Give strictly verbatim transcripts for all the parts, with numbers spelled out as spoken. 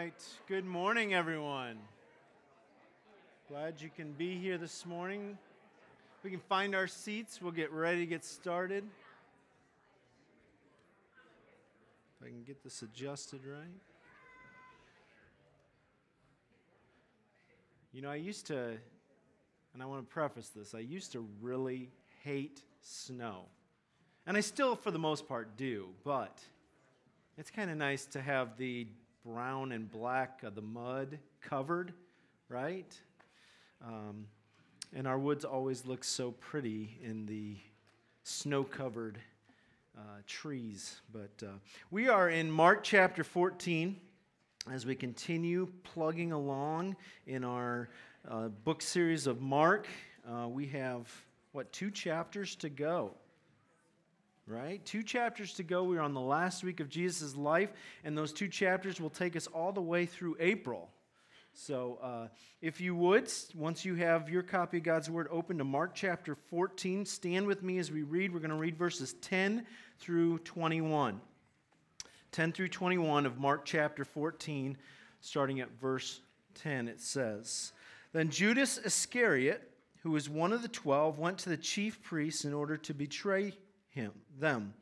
right. Good morning, everyone. Glad you can be here this morning. If we can find our seats, we'll get ready to get started. If I can get this adjusted right. You know, I used to, and I want to preface this, I used to really hate snow. And I still, for the most part, do, but it's kind of nice to have the brown and black of the mud covered, right? Um, and our woods always look so pretty in the snow-covered uh, trees. But uh, we are in Mark chapter fourteen as we continue plugging along in our uh, book series of Mark. Uh, we have, what, two chapters to go. Right? Two chapters to go. We're on the last week of Jesus' life, and those two chapters will take us all the way through April. So uh, if you would, once you have your copy of God's Word open to Mark chapter fourteen, stand with me as we read. We're going to read verses ten through twenty-one. ten through twenty-one of Mark chapter fourteen, starting at verse ten, it says, "Then Judas Iscariot, who was one of the twelve, went to the chief priests in order to betray him, them.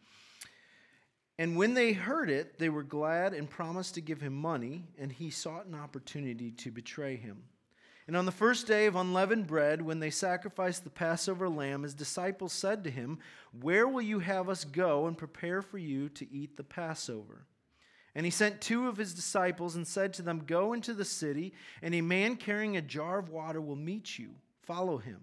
And when they heard it, they were glad and promised to give him money, and he sought an opportunity to betray him. And on the first day of unleavened bread, when they sacrificed the Passover lamb, his disciples said to him, 'Where will you have us go and prepare for you to eat the Passover?' And he sent two of his disciples and said to them, 'Go into the city, and a man carrying a jar of water will meet you. Follow him.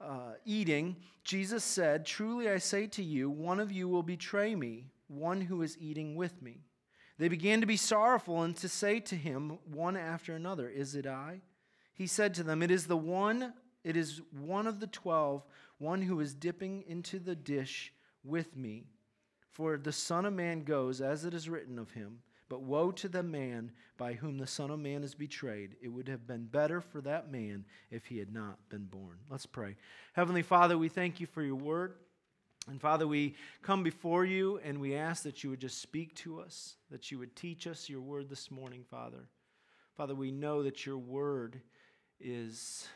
Uh, eating, Jesus said, "Truly I say to you, one of you will betray me, one who is eating with me." They began to be sorrowful and to say to him one after another, "Is it I?" He said to them, "It is the one, it is one of the twelve, one who is dipping into the dish with me. For the Son of Man goes as it is written of him, but woe to the man by whom the Son of Man is betrayed. It would have been better for that man if he had not been born." Let's pray. Heavenly Father, we thank you for your word. And Father, we come before you and we ask that you would just speak to us, that you would teach us your word this morning, Father. Father, we know that your word is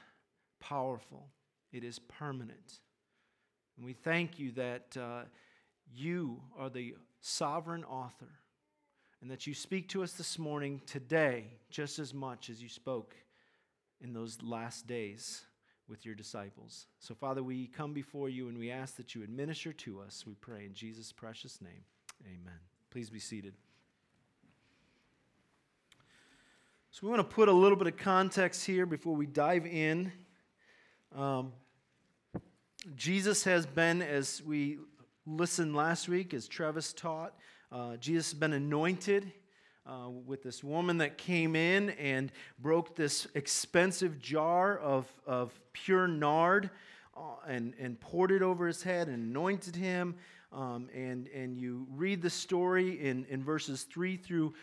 powerful. It is permanent. And we thank you that uh, you are the sovereign author, and that you speak to us this morning, today, just as much as you spoke in those last days with your disciples. So, Father, we come before you, and we ask that you administer to us. We pray in Jesus' precious name. Amen. Please be seated. So we want to put a little bit of context here before we dive in. Um, Jesus has been, as we listened last week, as Travis taught, Uh, Jesus has been anointed uh, with this woman that came in and broke this expensive jar of, of pure nard uh, and, and poured it over his head and anointed him. Um, and, and you read the story in, in verses three through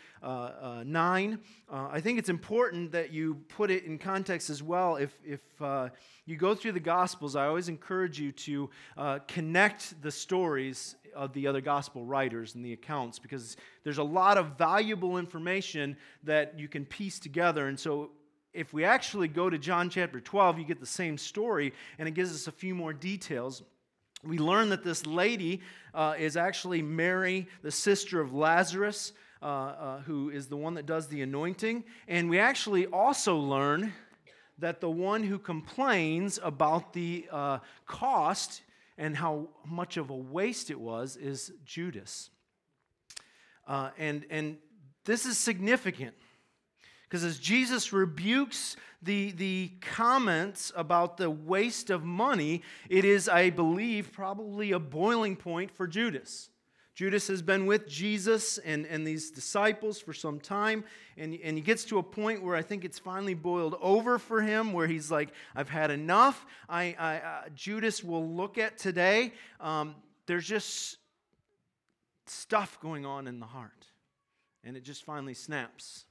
nine. Uh, I think it's important that you put it in context as well. If, if uh, you go through the Gospels, I always encourage you to uh, connect the stories of the other gospel writers and the accounts, because there's a lot of valuable information that you can piece together. And so if we actually go to John chapter twelve, you get the same story, and it gives us a few more details. We learn that this lady uh, is actually Mary, the sister of Lazarus, uh, uh, who is the one that does the anointing. And we actually also learn that the one who complains about the uh, cost and how much of a waste it was, is Judas. Uh, and, and this is significant, because as Jesus rebukes the, the comments about the waste of money, it is, I believe, probably a boiling point for Judas. Judas has been with Jesus and, and these disciples for some time, and, and he gets to a point where I think it's finally boiled over for him, where he's like, I've had enough. I, I uh, Judas will look at today. Um, there's just stuff going on in the heart, and it just finally snaps.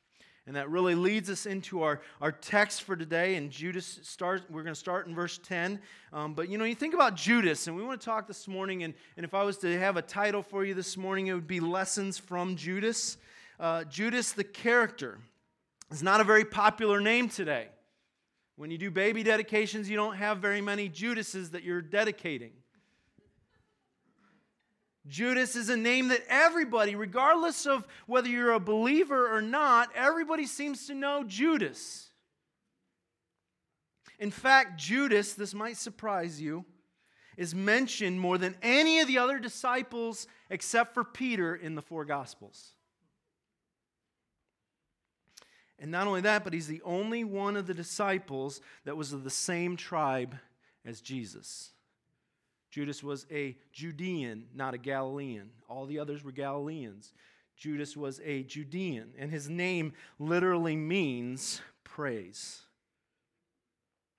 And that really leads us into our, our text for today. And Judas starts, we're going to start in verse ten. Um, but you know, you think about Judas, and we want to talk this morning. And, and if I was to have a title for you this morning, it would be Lessons from Judas. Uh, Judas, the character, is not a very popular name today. When you do baby dedications, you don't have very many Judases that you're dedicating. Judas is a name that everybody, regardless of whether you're a believer or not, everybody seems to know Judas. In fact, Judas, this might surprise you, is mentioned more than any of the other disciples except for Peter in the four Gospels. And not only that, but he's the only one of the disciples that was of the same tribe as Jesus. Judas was a Judean, not a Galilean. All the others were Galileans. Judas was a Judean, and his name literally means praise.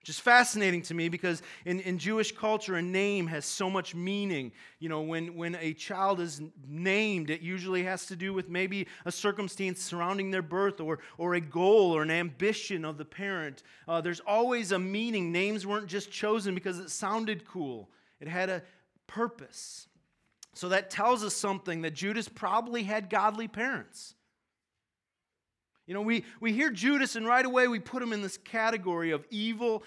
Which is fascinating to me because in, in Jewish culture, a name has so much meaning. You know, when, when a child is named, it usually has to do with maybe a circumstance surrounding their birth or, or a goal or an ambition of the parent. Uh, there's always a meaning. Names weren't just chosen because it sounded cool. It had a purpose. So that tells us something, that Judas probably had godly parents. You know, we, we hear Judas, and right away we put him in this category of evil,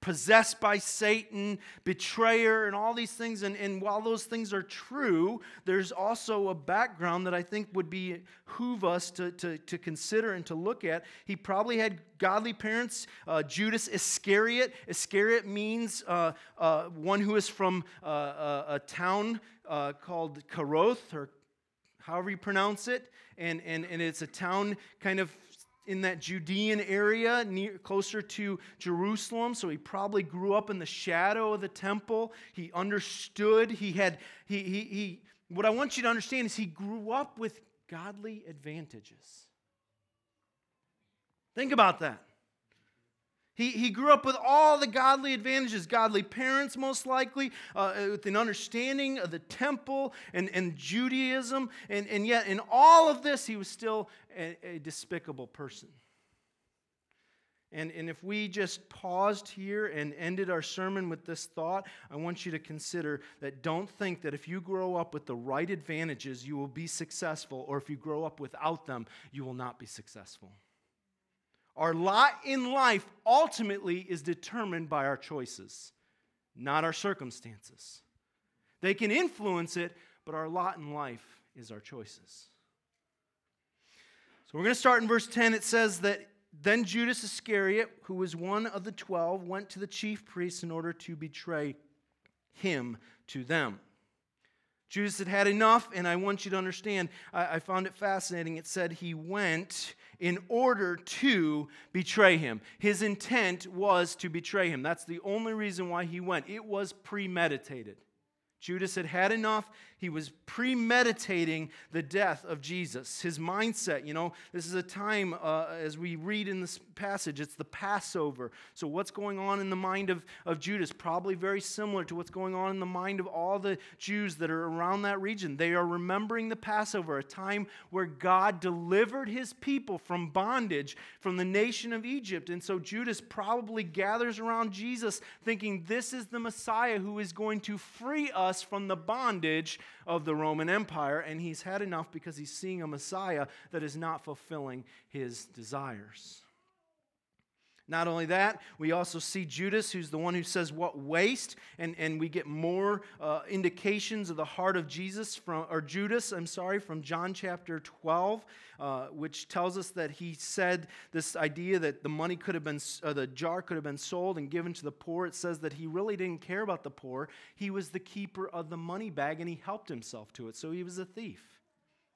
possessed by Satan, betrayer, and all these things. And, and while those things are true, there's also a background that I think would behoove us to, to, to consider and to look at. He probably had godly parents. Uh, Judas Iscariot. Iscariot means uh, uh, one who is from uh, a, a town uh, called Caroth, or however you pronounce it. And, and, and it's a town kind of in that Judean area, near, closer to Jerusalem, so he probably grew up in the shadow of the temple. He understood. He had he he he. What I want you to understand is he grew up with godly advantages. Think about that. He he grew up with all the godly advantages, godly parents most likely, uh, with an understanding of the temple and, and Judaism, and, and yet in all of this he was still a, a despicable person. And, and if we just paused here and ended our sermon with this thought, I want you to consider that don't think that if you grow up with the right advantages you will be successful, or if you grow up without them you will not be successful. Our lot in life ultimately is determined by our choices, not our circumstances. They can influence it, but our lot in life is our choices. So we're going to start in verse ten. It says that, then Judas Iscariot, who was one of the twelve, went to the chief priests in order to betray him to them. Judas had had enough, and I want you to understand, I, I found it fascinating. It said he went in order to betray him. His intent was to betray him. That's the only reason why he went. It was premeditated. Judas had had enough. He was premeditating the death of Jesus. His mindset, you know, this is a time, uh, as we read in this passage, it's the Passover. So what's going on in the mind of, of Judas? Probably very similar to what's going on in the mind of all the Jews that are around that region. They are remembering the Passover, a time where God delivered his people from bondage, from the nation of Egypt. And so Judas probably gathers around Jesus thinking, this is the Messiah who is going to free us Us from the bondage of the Roman Empire, and he's had enough because he's seeing a Messiah that is not fulfilling his desires. Not only that, we also see Judas, who's the one who says, "What waste?" and and we get more uh, indications of the heart of Jesus from or Judas. I'm sorry, from John chapter twelve, uh, which tells us that he said this idea that the money could have been, uh, the jar could have been sold and given to the poor. It says that he really didn't care about the poor. He was the keeper of the money bag, and he helped himself to it. So he was a thief.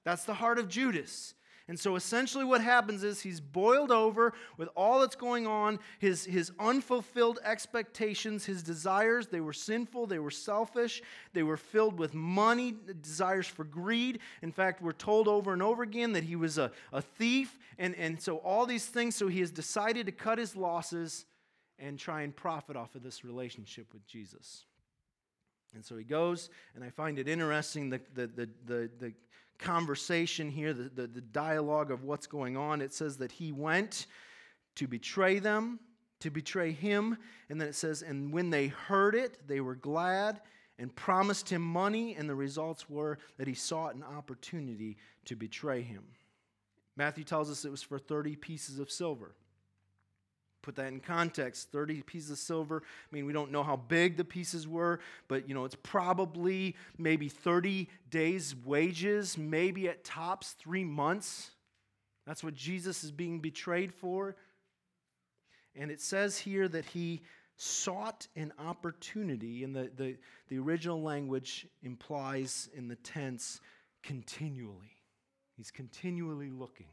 That's the heart of Judas. And so essentially what happens is he's boiled over with all that's going on, his, his unfulfilled expectations, his desires. They were sinful, they were selfish, they were filled with money, desires for greed. In fact, we're told over and over again that he was a, a thief, and, and so all these things. So he has decided to cut his losses and try and profit off of this relationship with Jesus. And so he goes, and I find it interesting, the the the the, the conversation here, the, the, the dialogue of what's going on. It says that he went to betray them, to betray him, and then it says, and when they heard it, they were glad and promised him money, and the results were that he sought an opportunity to betray him. Matthew tells us it was for thirty pieces of silver. Put that in context, thirty pieces of silver. I mean, we don't know how big the pieces were, but, you know, it's probably maybe thirty days' wages, maybe at tops three months. That's what Jesus is being betrayed for. And it says here that he sought an opportunity, and the, the, the original language implies in the tense, continually. He's continually looking.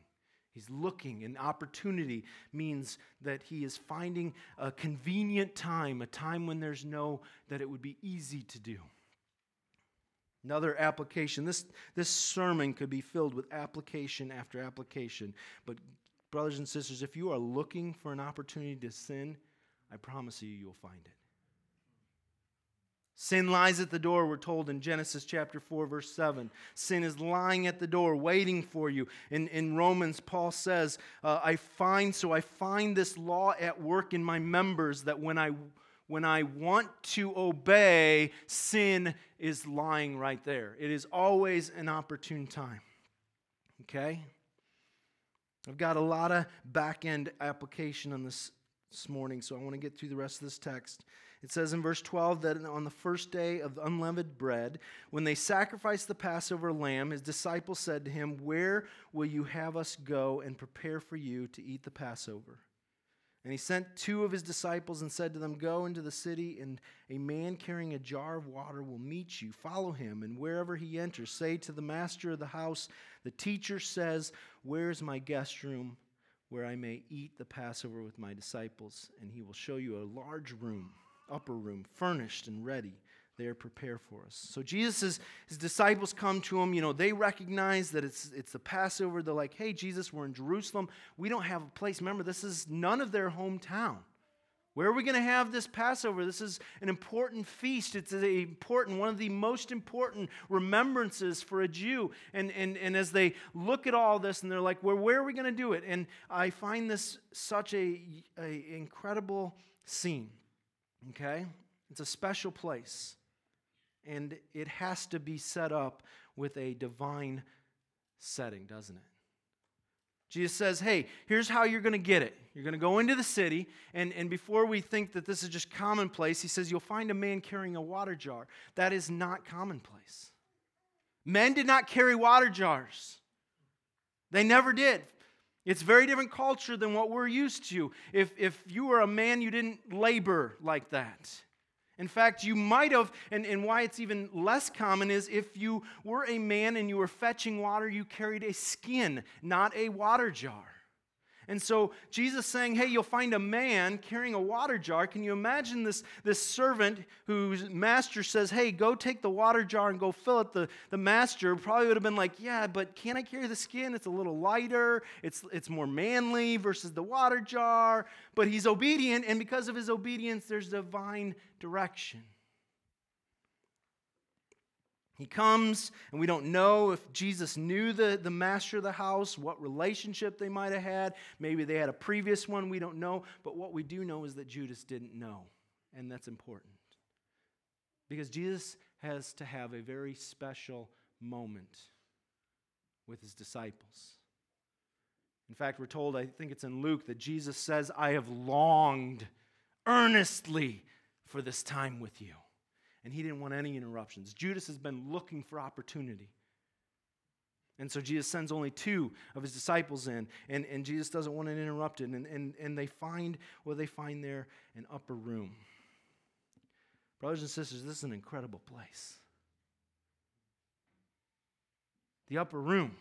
He's looking, and opportunity means that he is finding a convenient time, a time when there's no, that it would be easy to do. Another application. This, this sermon could be filled with application after application. But brothers and sisters, if you are looking for an opportunity to sin, I promise you, you'll find it. Sin lies at the door, we're told in Genesis chapter four, verse seven. Sin is lying at the door, waiting for you. In, in Romans, Paul says, uh, I find, so I find this law at work in my members, that when I, when I want to obey, sin is lying right there. It is always an opportune time. Okay? I've got a lot of back-end application on this this morning, so I want to get through the rest of this text. It says in verse twelve that on the first day of unleavened bread, when they sacrificed the Passover lamb, his disciples said to him, "Where will you have us go and prepare for you to eat the Passover?" And he sent two of his disciples and said to them, "Go into the city, and a man carrying a jar of water will meet you. Follow him, and wherever he enters, say to the master of the house, 'The teacher says, where is my guest room where I may eat the Passover with my disciples?' And he will show you a large room, upper room, furnished and ready. There, prepare for us." So Jesus, his disciples come to him. You know, they recognize that it's it's the Passover. They're like, "Hey, Jesus, we're in Jerusalem. We don't have a place." Remember, this is none of their hometown. Where are we going to have this Passover? This is an important feast. It's an important, one of the most important remembrances for a Jew. And, and, and as they look at all this, and they're like, well, where are we going to do it? And I find this such a, a incredible scene. Okay? It's a special place. And it has to be set up with a divine setting, doesn't it? Jesus says, hey, here's how you're going to get it. You're going to go into the city, and, and before we think that this is just commonplace, he says, you'll find a man carrying a water jar. That is not commonplace. Men did not carry water jars. They never did. It's very different culture than what we're used to. If, if you were a man, you didn't labor like that. In fact, you might have, and, and why it's even less common is if you were a man and you were fetching water, you carried a skin, not a water jar. And so Jesus saying, hey, you'll find a man carrying a water jar. Can you imagine this, this servant whose master says, hey, go take the water jar and go fill it? The, the master probably would have been like, yeah, but can't I carry the skin? It's a little lighter. It's, it's more manly versus the water jar. But he's obedient, and because of his obedience, there's divine direction. He comes, and we don't know if Jesus knew the, the master of the house, what relationship they might have had. Maybe they had a previous one, we don't know. But what we do know is that Judas didn't know, and that's important. Because Jesus has to have a very special moment with his disciples. In fact, we're told, I think it's in Luke, that Jesus says, I have longed earnestly for this time with you. And he didn't want any interruptions. Judas has been looking for opportunity. And so Jesus sends only two of his disciples in, and, and Jesus doesn't want it interrupted. And, and, and they find what well, they find there, an upper room. Brothers and sisters, this is an incredible place. The upper room.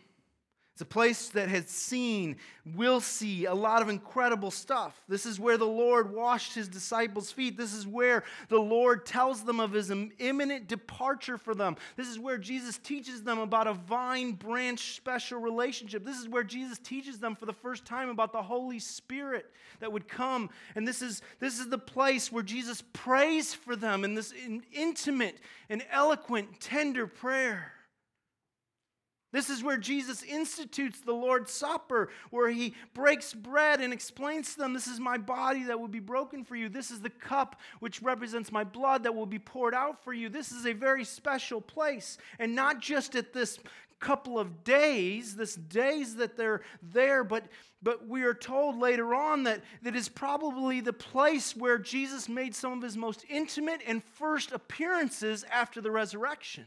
It's a place that has seen, will see a lot of incredible stuff. This is where the Lord washed his disciples' feet. This is where the Lord tells them of his imminent departure for them. This is where Jesus teaches them about a vine branch special relationship. This is where Jesus teaches them for the first time about the Holy Spirit that would come. And this is, this is the place where Jesus prays for them in this intimate and eloquent, tender prayer. This is where Jesus institutes the Lord's Supper, where he breaks bread and explains to them, this is my body that will be broken for you. This is the cup which represents my blood that will be poured out for you. This is a very special place. And not just at this couple of days, this days that they're there, but, but we are told later on that that is probably the place where Jesus made some of his most intimate and first appearances after the resurrection.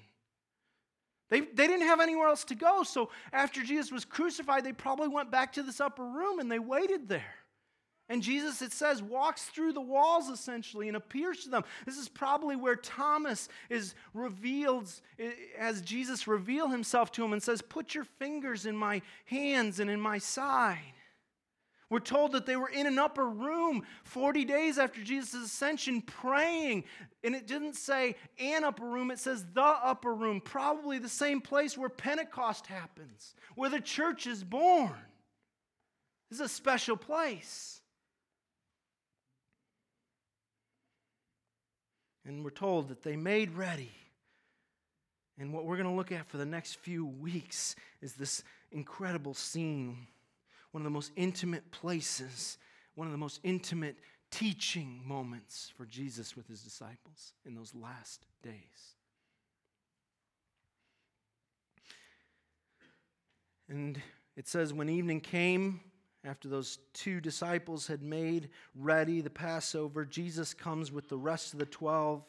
They, they didn't have anywhere else to go, so after Jesus was crucified, they probably went back to this upper room and they waited there. And Jesus, it says, walks through the walls essentially and appears to them. This is probably where Thomas is revealed, as Jesus reveals himself to him and says, put your fingers in my hands and in my side. We're told that they were in an upper room forty days after Jesus' ascension praying. And it didn't say an upper room, it says the upper room. Probably the same place where Pentecost happens, where the church is born. This is a special place. And we're told that they made ready. And what we're going to look at for the next few weeks is this incredible scene. One of the most intimate places, one of the most intimate teaching moments for Jesus with his disciples in those last days. And it says, when evening came, after those two disciples had made ready the Passover, Jesus comes with the rest of the twelve,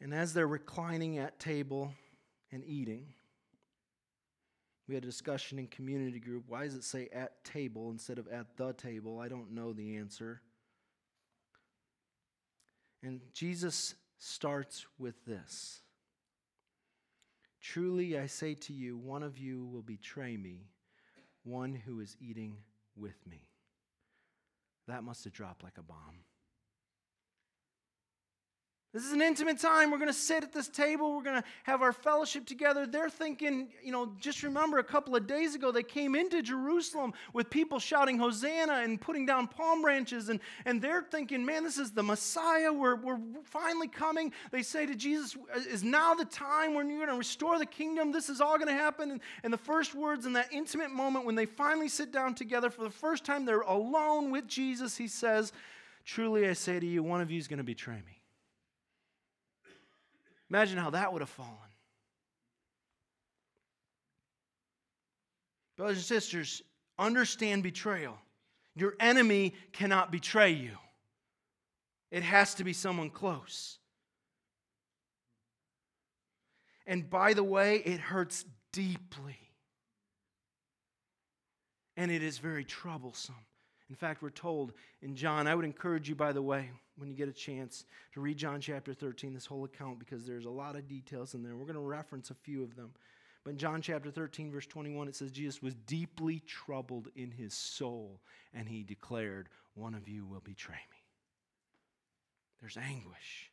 and as they're reclining at table and eating, we had a discussion in community group. Why does it say at table instead of at the table? I don't know the answer. And Jesus starts with this. Truly I say to you, one of you will betray me, one who is eating with me. That must have dropped like a bomb. This is an intimate time. We're going to sit at this table. We're going to have our fellowship together. They're thinking, you know, just remember a couple of days ago they came into Jerusalem with people shouting Hosanna and putting down palm branches. And, and they're thinking, man, this is the Messiah. We're, we're finally coming. They say to Jesus, is now the time when you're going to restore the kingdom? This is all going to happen. And, and the first words in that intimate moment when they finally sit down together for the first time, they're alone with Jesus. He says, truly I say to you, one of you is going to betray me. Imagine how that would have fallen. Brothers and sisters, understand betrayal. Your enemy cannot betray you. It has to be someone close. And by the way, it hurts deeply. And it is very troublesome. In fact, we're told in John, I would encourage you, by the way, when you get a chance to read John chapter thirteen, this whole account, because there's a lot of details in there. We're going to reference a few of them. But in John chapter thirteen, verse twenty-one, it says, Jesus was deeply troubled in his soul, and he declared, one of you will betray me. There's anguish.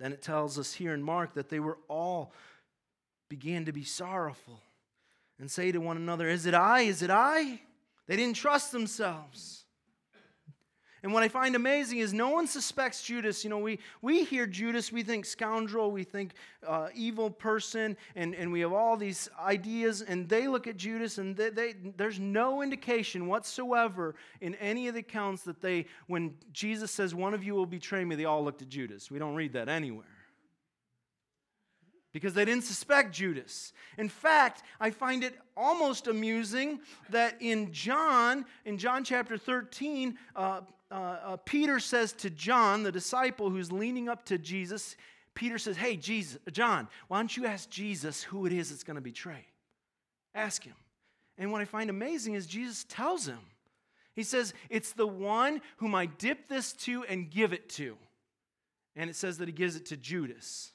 Then it tells us here in Mark that they were all began to be sorrowful and say to one another, is it I? Is it I? They didn't trust themselves. And what I find amazing is no one suspects Judas. You know, we, we hear Judas, we think scoundrel, we think uh, evil person, and, and we have all these ideas, and they look at Judas, and they, they, there's no indication whatsoever in any of the accounts that they, when Jesus says, one of you will betray me, they all looked at Judas. We don't read that anywhere. Because they didn't suspect Judas. In fact, I find it almost amusing that in John, in John chapter thirteen, uh, uh, uh, Peter says to John, the disciple who's leaning up to Jesus, Peter says, hey, Jesus, John, why don't you ask Jesus who it is that's going to betray? Ask him. And what I find amazing is Jesus tells him. He says, it's the one whom I dip this to and give it to. And it says that he gives it to Judas.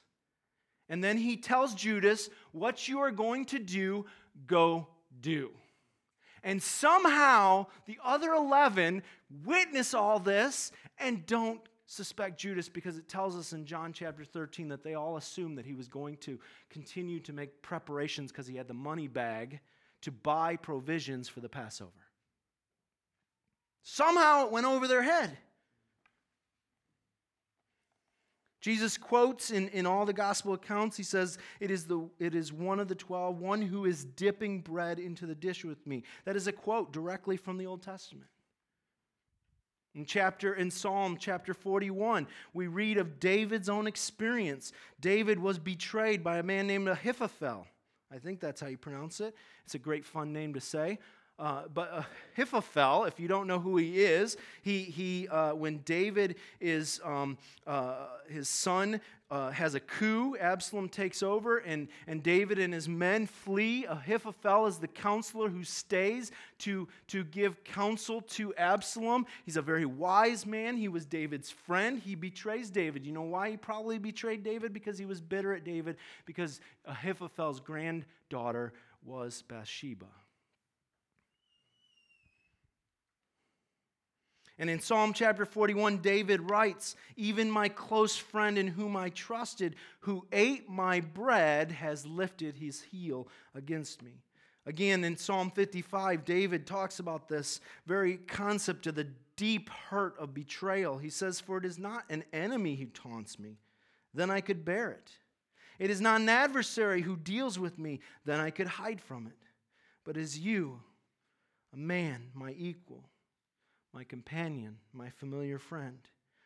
And then he tells Judas, what you are going to do, go do. And somehow the other eleven witness all this and don't suspect Judas, because it tells us in John chapter thirteen that they all assumed that he was going to continue to make preparations because he had the money bag to buy provisions for the Passover. Somehow it went over their head. Jesus quotes in, in all the gospel accounts, he says, it is the it is one of the twelve, one who is dipping bread into the dish with me. That is a quote directly from the Old Testament. In chapter in Psalm chapter forty-one, we read of David's own experience. David was betrayed by a man named Ahithophel. I think that's how you pronounce it. It's a great fun name to say. Uh, but Ahithophel, if you don't know who he is, he he uh, when David is um, uh, his son uh, has a coup, Absalom takes over, and and David and his men flee. Ahithophel is the counselor who stays to to give counsel to Absalom. He's a very wise man. He was David's friend. He betrays David. You know why he probably betrayed David? Because he was bitter at David because Ahithophel's granddaughter was Bathsheba. And in Psalm chapter forty-one, David writes, even my close friend in whom I trusted, who ate my bread, has lifted his heel against me. Again, in Psalm fifty-five, David talks about this very concept of the deep hurt of betrayal. He says, for it is not an enemy who taunts me, then I could bear it. It is not an adversary who deals with me, then I could hide from it. But it is you, a man, my equal, my companion, my familiar friend.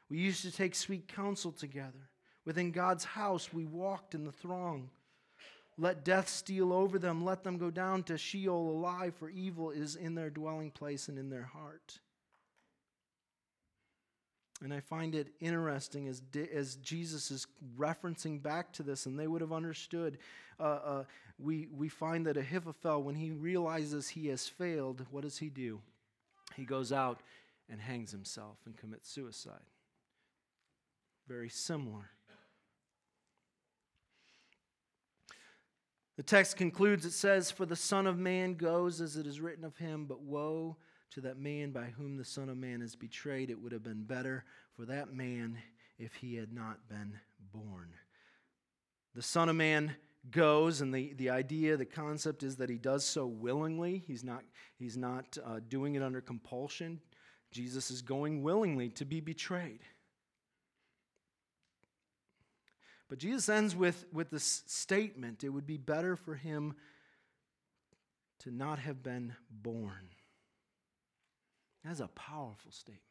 We used to take sweet counsel together. Within God's house, we walked in the throng. Let death steal over them. Let them go down to Sheol alive, for evil is in their dwelling place and in their heart. And I find it interesting as, as Jesus is referencing back to this, and they would have understood. Uh, uh, we, we find that Ahithophel, when he realizes he has failed, what does he do? He goes out and hangs himself and commits suicide. Very similar. The text concludes, it says, for the Son of Man goes as it is written of him, but woe to that man by whom the Son of Man is betrayed. It would have been better for that man if he had not been born. The Son of Man goes, and the, the idea, the concept is that he does so willingly. He's not, he's not uh, doing it under compulsion. Jesus is going willingly to be betrayed. But Jesus ends with, with this statement, it would be better for him to not have been born. That's a powerful statement.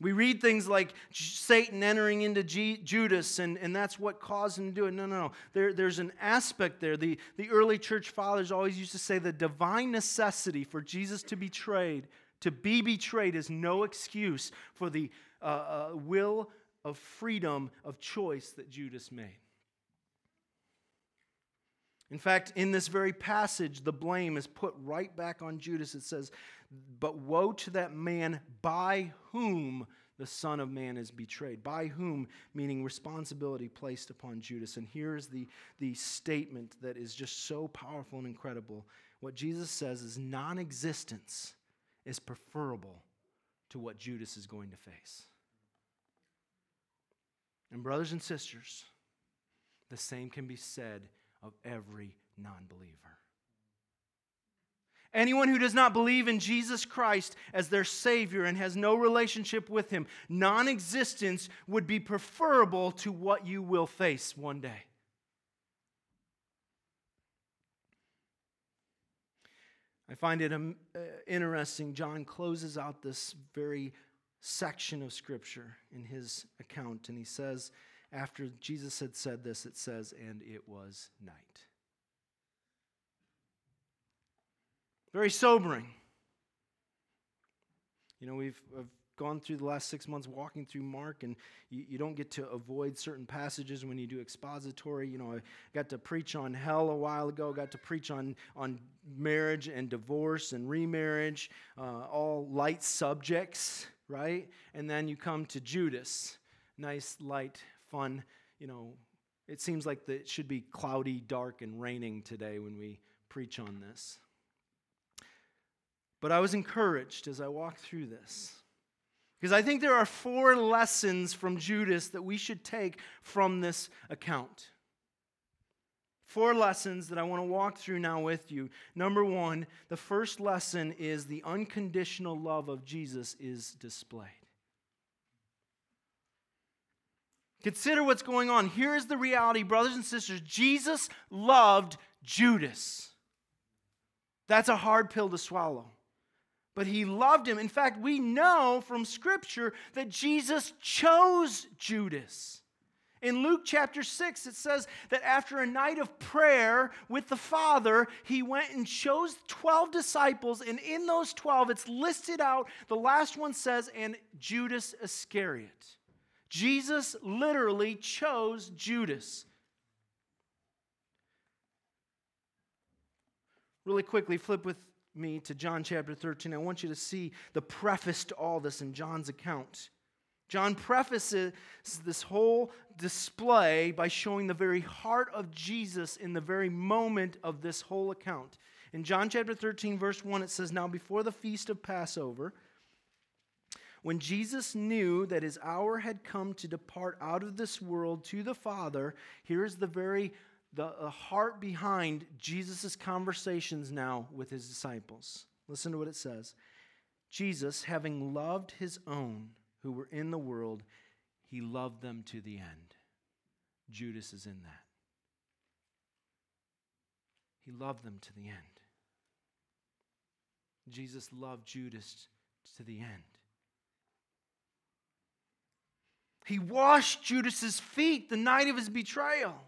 We read things like Satan entering into G- Judas, and, and that's what caused him to do it. No, no, no. There, there's an aspect there. The, the early church fathers always used to say the divine necessity for Jesus to be betrayed, to be betrayed is no excuse for the uh, uh, will of freedom of choice that Judas made. In fact, in this very passage, the blame is put right back on Judas. It says, but woe to that man by whom the Son of Man is betrayed. By whom, meaning responsibility placed upon Judas. And here is the, the statement that is just so powerful and incredible. What Jesus says is non-existence is preferable to what Judas is going to face. And brothers and sisters, the same can be said of every non-believer. Anyone who does not believe in Jesus Christ as their Savior and has no relationship with Him, non-existence would be preferable to what you will face one day. I find it um, uh, interesting. John closes out this very section of Scripture in his account, and he says, after Jesus had said this, it says, and it was night. Very sobering. You know, we've, we've gone through the last six months walking through Mark, and you, you don't get to avoid certain passages when you do expository. You know, I got to preach on hell a while ago, got to preach on, on marriage and divorce and remarriage, uh, all light subjects, right? And then you come to Judas. nice, light, fun. You know, it seems like the, it should be cloudy, dark, and raining today when we preach on this. But I was encouraged as I walked through this, because I think there are four lessons from Judas that we should take from this account. Four lessons that I want to walk through now with you. Number one, the first lesson is the unconditional love of Jesus is displayed. Consider what's going on. Here is the reality, brothers and sisters. Jesus loved Judas. That's a hard pill to swallow. But he loved him. In fact, we know from Scripture that Jesus chose Judas. In Luke chapter six, it says that after a night of prayer with the Father, he went and chose twelve disciples, and in those twelve, it's listed out, the last one says, and Judas Iscariot. Jesus literally chose Judas. Really quickly, flip with me to John chapter thirteen. I want you to see the preface to all this in John's account. John prefaces this whole display by showing the very heart of Jesus in the very moment of this whole account. In John chapter thirteen, verse one, it says, "Now before the feast of Passover, when Jesus knew that his hour had come to depart out of this world to the Father," here's the very the heart behind Jesus' conversations now with his disciples. Listen to what it says. "Jesus, having loved his own who were in the world, he loved them to the end." Judas is in that. He loved them to the end. Jesus loved Judas to the end. He washed Judas' feet the night of his betrayal.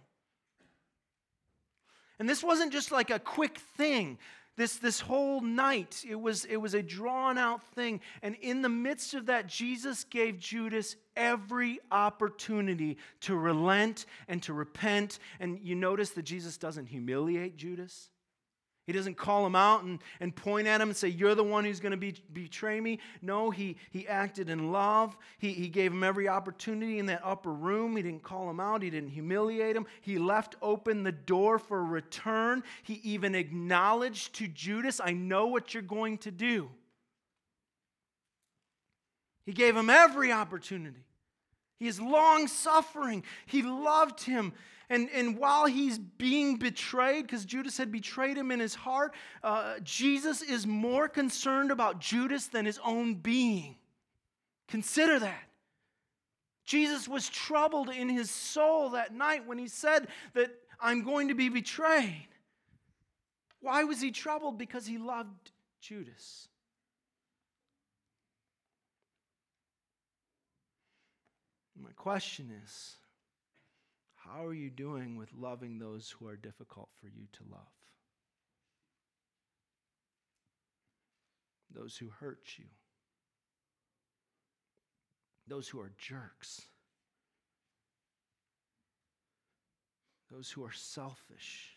And this wasn't just like a quick thing. This, this whole night, it was, it was a drawn-out thing. And in the midst of that, Jesus gave Judas every opportunity to relent and to repent. And you notice that Jesus doesn't humiliate Judas. He doesn't call him out and, and point at him and say, "You're the one who's going to be, betray me." No, he, he acted in love. He, he gave him every opportunity in that upper room. He didn't call him out. He didn't humiliate him. He left open the door for return. He even acknowledged to Judas, "I know what you're going to do." He gave him every opportunity. He is long-suffering. He loved him. And, and while he's being betrayed, because Judas had betrayed him in his heart, uh, Jesus is more concerned about Judas than his own being. Consider that. Jesus was troubled in his soul that night when he said that, "I'm going to be betrayed." Why was he troubled? Because he loved Judas. My question is, how are you doing with loving those who are difficult for you to love? Those who hurt you. Those who are jerks. Those who are selfish.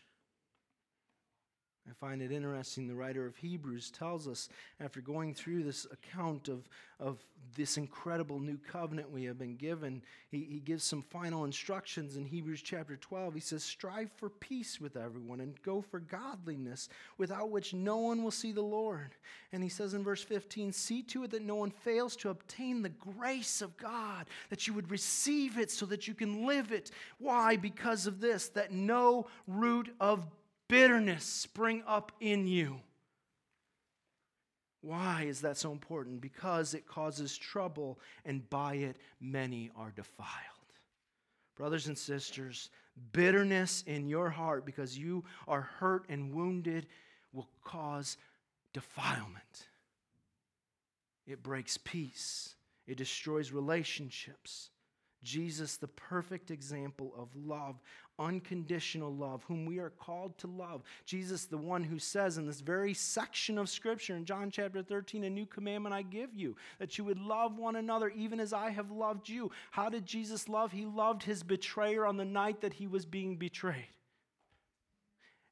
I find it interesting, the writer of Hebrews tells us, after going through this account of, of this incredible new covenant we have been given, he, he gives some final instructions in Hebrews chapter twelve. He says, "Strive for peace with everyone and go for godliness, without which no one will see the Lord." And he says in verse fifteen, "See to it that no one fails to obtain the grace of God, that you would receive it so that you can live it." Why? Because of this, that no root of bitterness spring up in you. Why is that so important? Because it causes trouble, and by it many are defiled. Brothers and sisters, bitterness in your heart because you are hurt and wounded will cause defilement. It breaks peace. It destroys relationships. Jesus, the perfect example of love, unconditional love, whom we are called to love. Jesus, the one who says in this very section of Scripture in John chapter thirteen, "A new commandment I give you, that you would love one another even as I have loved you." How did Jesus love? He loved his betrayer on the night that he was being betrayed.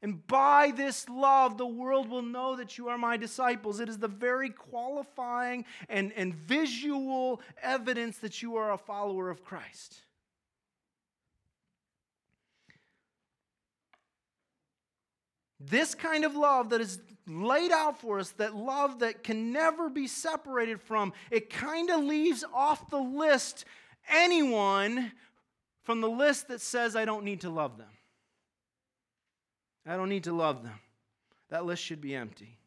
And by this love, the world will know that you are my disciples. It is the very qualifying and, and visual evidence that you are a follower of Christ. This kind of love that is laid out for us, that love that can never be separated from, it kind of leaves off the list anyone from the list that says, I don't need to love them. I don't need to love them. That list should be empty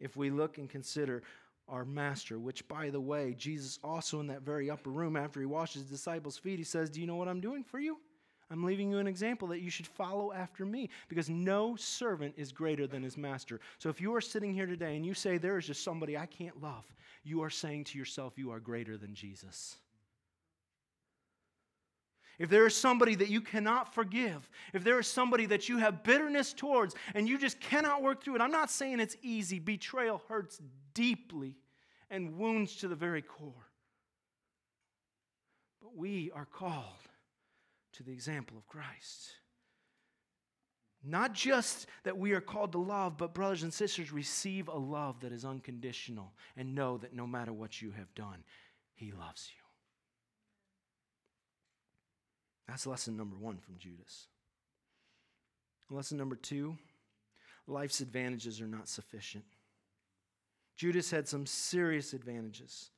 if we look and consider our master, which, by the way, Jesus also in that very upper room, after he washes his disciples' feet, he says, do you know what I'm doing for you? I'm leaving you an example that you should follow after me, because no servant is greater than his master. So if you are sitting here today and you say, there is just somebody I can't love, you are saying to yourself, you are greater than Jesus. If there is somebody that you cannot forgive, if there is somebody that you have bitterness towards and you just cannot work through it, I'm not saying it's easy. Betrayal hurts deeply and wounds to the very core. But we are called to the example of Christ. Not just that we are called to love, but brothers and sisters, receive a love that is unconditional and know that no matter what you have done, he loves you. That's lesson number one from Judas. Lesson number two, life's advantages are not sufficient. Judas had some serious advantages.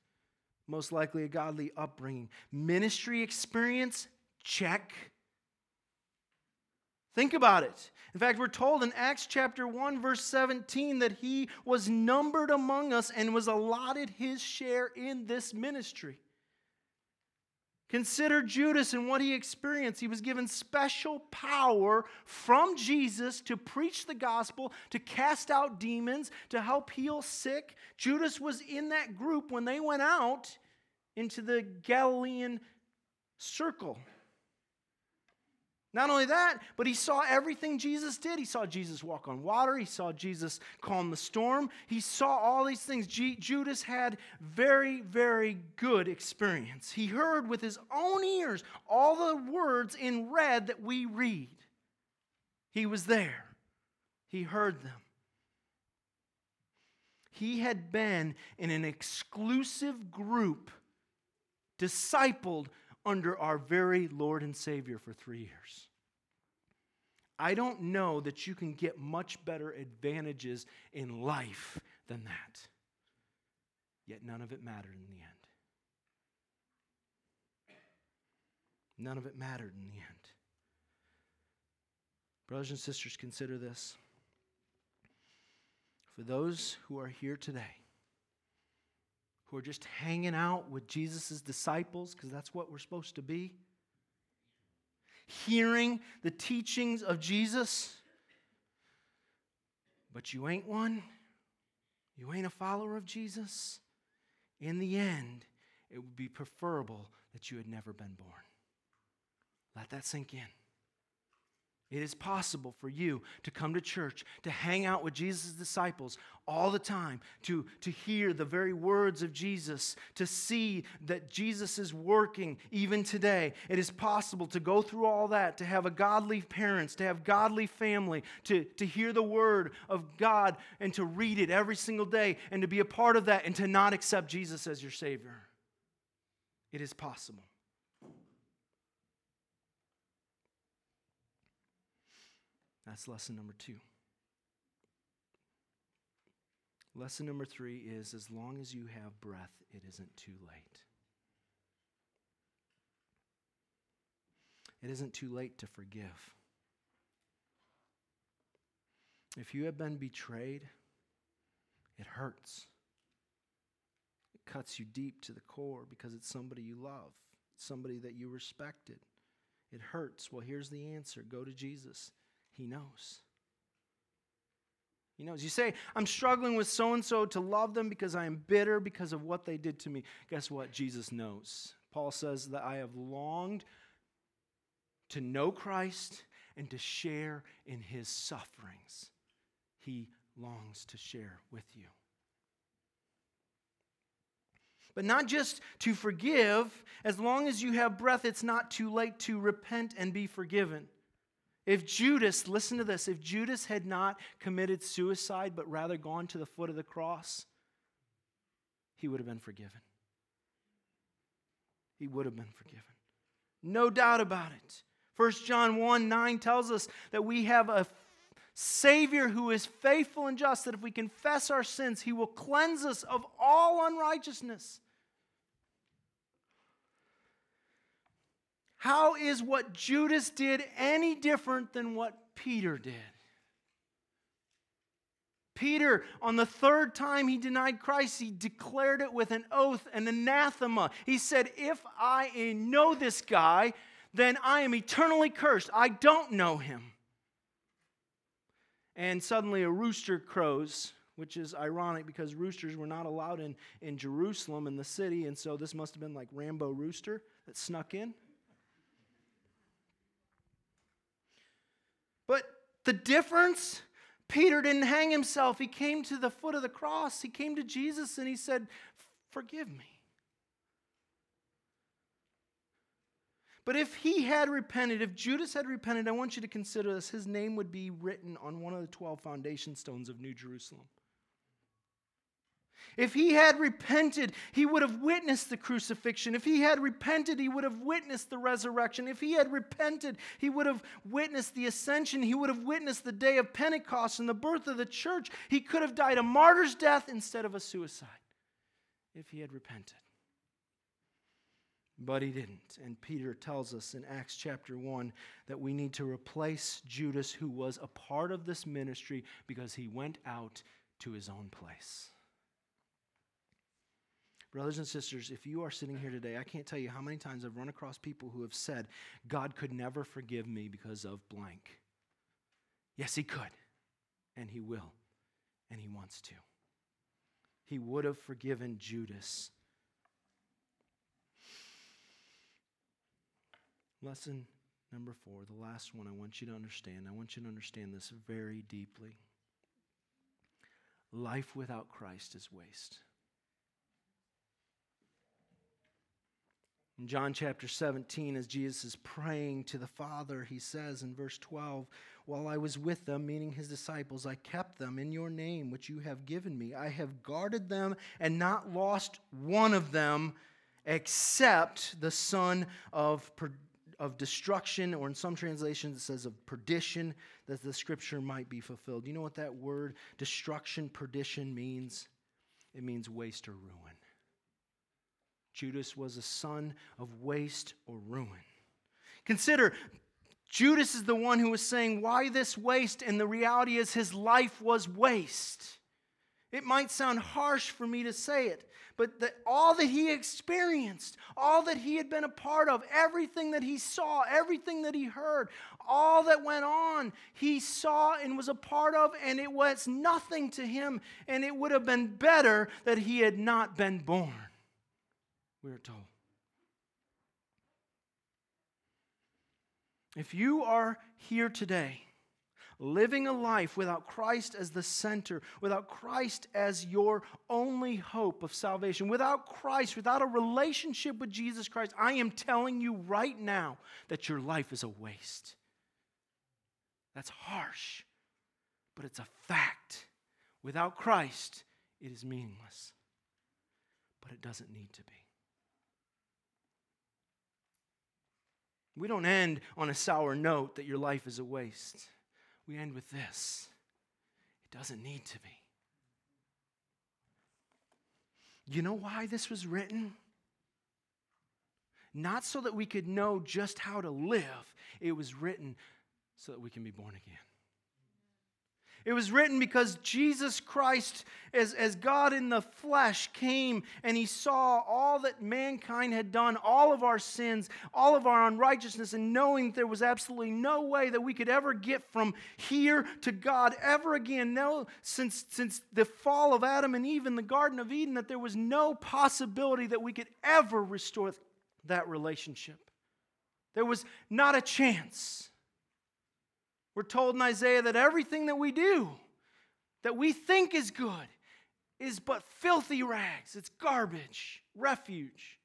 Most likely a godly upbringing. Ministry experience, check. Think about it. In fact, we're told in Acts chapter one, verse seventeen, that he was numbered among us and was allotted his share in this ministry. Consider Judas and what he experienced. He was given special power from Jesus to preach the gospel, to cast out demons, to help heal sick. Judas was in that group when they went out into the Galilean circle. Not only that, but he saw everything Jesus did. He saw Jesus walk on water. He saw Jesus calm the storm. He saw all these things. G- Judas had very, very good experience. He heard with his own ears all the words in red that we read. He was there. He heard them. He had been in an exclusive group, discipled under our very Lord and Savior for three years. I don't know that you can get much better advantages in life than that. Yet none of it mattered in the end. None of it mattered in the end. Brothers and sisters, consider this. For those who are here today, who are just hanging out with Jesus' disciples, because that's what we're supposed to be, hearing the teachings of Jesus, but you ain't one, you ain't a follower of Jesus, in the end, it would be preferable that you had never been born. Let that sink in. It is possible for you to come to church, to hang out with Jesus' disciples all the time, to, to hear the very words of Jesus, to see that Jesus is working even today. It is possible to go through all that, to have a godly parents, to have godly family, to, to hear the word of God and to read it every single day and to be a part of that and to not accept Jesus as your Savior. It is possible. That's lesson number two. Lesson number three is, as long as you have breath, it isn't too late. It isn't too late to forgive. If you have been betrayed, it hurts. It cuts you deep to the core because it's somebody you love, somebody that you respected. It hurts. Well, here's the answer. Go to Jesus. He knows. He knows. You say, I'm struggling with so-and-so to love them because I am bitter because of what they did to me. Guess what? Jesus knows. Paul says that I have longed to know Christ and to share in his sufferings. He longs to share with you. But not just to forgive. As long as you have breath, it's not too late to repent and be forgiven. If Judas, listen to this, if Judas had not committed suicide but rather gone to the foot of the cross, he would have been forgiven. He would have been forgiven. No doubt about it. First John one nine tells us that we have a Savior who is faithful and just, that if we confess our sins, He will cleanse us of all unrighteousness. How is what Judas did any different than what Peter did? Peter, on the third time he denied Christ, he declared it with an oath, an anathema. He said, if I know this guy, then I am eternally cursed. I don't know him. And suddenly a rooster crows, which is ironic because roosters were not allowed in, in Jerusalem, in the city, and so this must have been like Rambo Rooster that snuck in. But the difference, Peter didn't hang himself. He came to the foot of the cross. He came to Jesus and he said, forgive me. But if he had repented, if Judas had repented, I want you to consider this, his name would be written on one of the twelve foundation stones of New Jerusalem. If he had repented, he would have witnessed the crucifixion. If he had repented, he would have witnessed the resurrection. If he had repented, he would have witnessed the ascension. He would have witnessed the day of Pentecost and the birth of the church. He could have died a martyr's death instead of a suicide if he had repented. But he didn't. And Peter tells us in Acts chapter one that we need to replace Judas, who was a part of this ministry because he went out to his own place. Brothers and sisters, if you are sitting here today, I can't tell you how many times I've run across people who have said, God could never forgive me because of blank. Yes, He could, and He will, and He wants to. He would have forgiven Judas. Lesson number four, the last one I want you to understand. I want you to understand this very deeply. Life without Christ is waste. In John chapter seventeen, as Jesus is praying to the Father, He says in verse twelve, while I was with them, meaning His disciples, I kept them in your name, which you have given me. I have guarded them and not lost one of them, except the son of, per, of destruction, or in some translations it says of perdition, that the Scripture might be fulfilled. You know what that word destruction, perdition means? It means waste or ruin. Judas was a son of waste or ruin. Consider, Judas is the one who was saying, why this waste? And the reality is his life was waste. It might sound harsh for me to say it, but that all that he experienced, all that he had been a part of, everything that he saw, everything that he heard, all that went on, he saw and was a part of, and it was nothing to him, and it would have been better that he had not been born. We are told. If you are here today, living a life without Christ as the center, without Christ as your only hope of salvation, without Christ, without a relationship with Jesus Christ, I am telling you right now that your life is a waste. That's harsh, but it's a fact. Without Christ, it is meaningless, but it doesn't need to be. We don't end on a sour note that your life is a waste. We end with this. It doesn't need to be. You know why this was written? Not so that we could know just how to live. It was written so that we can be born again. It was written because Jesus Christ, as, as God in the flesh, came and He saw all that mankind had done, all of our sins, all of our unrighteousness, and knowing that there was absolutely no way that we could ever get from here to God ever again. No, since, since the fall of Adam and Eve in the Garden of Eden, that there was no possibility that we could ever restore that relationship. There was not a chance. We're told in Isaiah that everything that we do, that we think is good, is but filthy rags. It's garbage, refuge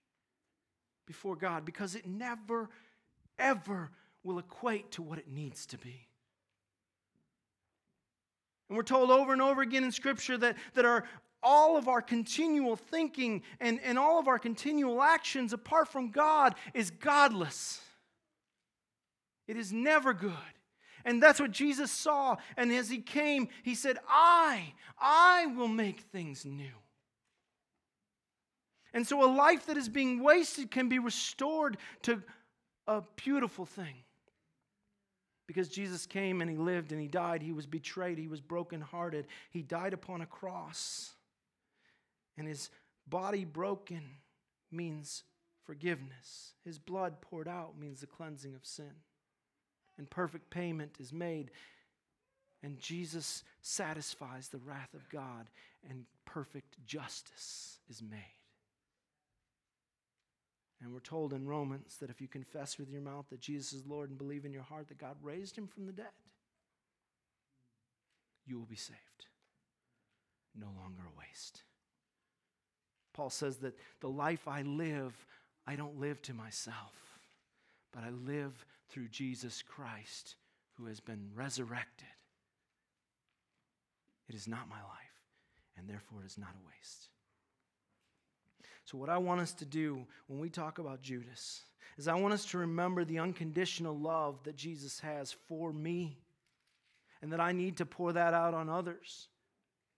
before God, because it never, ever will equate to what it needs to be. And we're told over and over again in Scripture that, that our all of our continual thinking and, and all of our continual actions apart from God is godless. It is never good. And that's what Jesus saw. And as he came, he said, I, I will make things new. And so a life that is being wasted can be restored to a beautiful thing. Because Jesus came and he lived and he died. He was betrayed. He was brokenhearted. He died upon a cross. And his body broken means forgiveness. His blood poured out means the cleansing of sin. And perfect payment is made. And Jesus satisfies the wrath of God. And perfect justice is made. And we're told in Romans that if you confess with your mouth that Jesus is Lord and believe in your heart that God raised him from the dead, you will be saved. No longer a waste. Paul says that the life I live, I don't live to myself, but I live through Jesus Christ who has been resurrected. It is not my life, and therefore it is not a waste. So what I want us to do when we talk about Judas is I want us to remember the unconditional love that Jesus has for me and that I need to pour that out on others.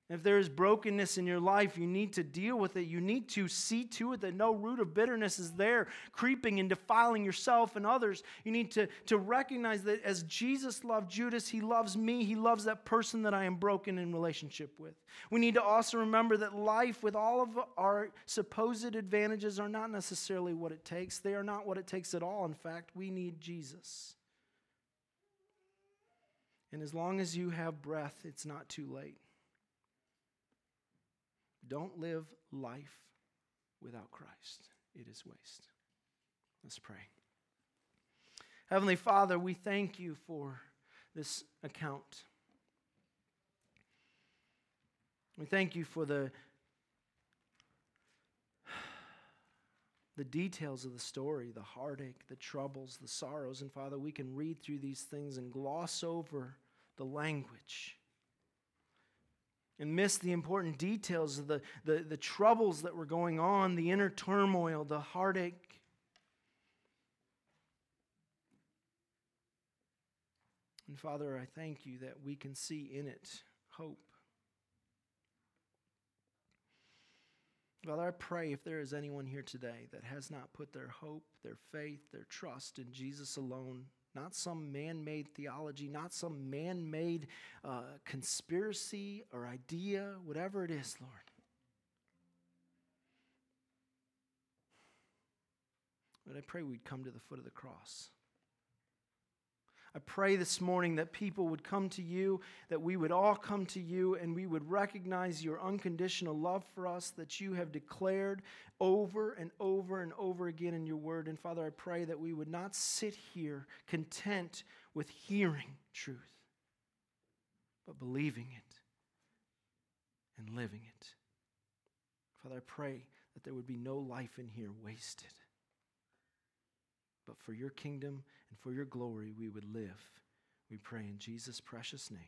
If there is brokenness in your life, you need to deal with it. You need to see to it that no root of bitterness is there, creeping and defiling yourself and others. You need to, to recognize that as Jesus loved Judas, he loves me. He loves that person that I am broken in relationship with. We need to also remember that life, with all of our supposed advantages, are not necessarily what it takes. They are not what it takes at all. In fact, we need Jesus. And as long as you have breath, it's not too late. Don't live life without Christ. It is waste. Let's pray. Heavenly Father, we thank you for this account. We thank you for the, the details of the story, the heartache, the troubles, the sorrows. And Father, we can read through these things and gloss over the language and miss the important details of the, the, the troubles that were going on, the inner turmoil, the heartache. And Father, I thank you that we can see in it hope. Father, I pray if there is anyone here today that has not put their hope, their faith, their trust in Jesus alone, not some man-made theology, not some man-made uh, conspiracy or idea, whatever it is, Lord. But I pray we'd come to the foot of the cross. I pray this morning that people would come to you, that we would all come to you, and we would recognize your unconditional love for us that you have declared over and over and over again in your word. And Father, I pray that we would not sit here content with hearing truth, but believing it and living it. Father, I pray that there would be no life in here wasted. But for your kingdom and for your glory, we would live. We pray in Jesus' precious name.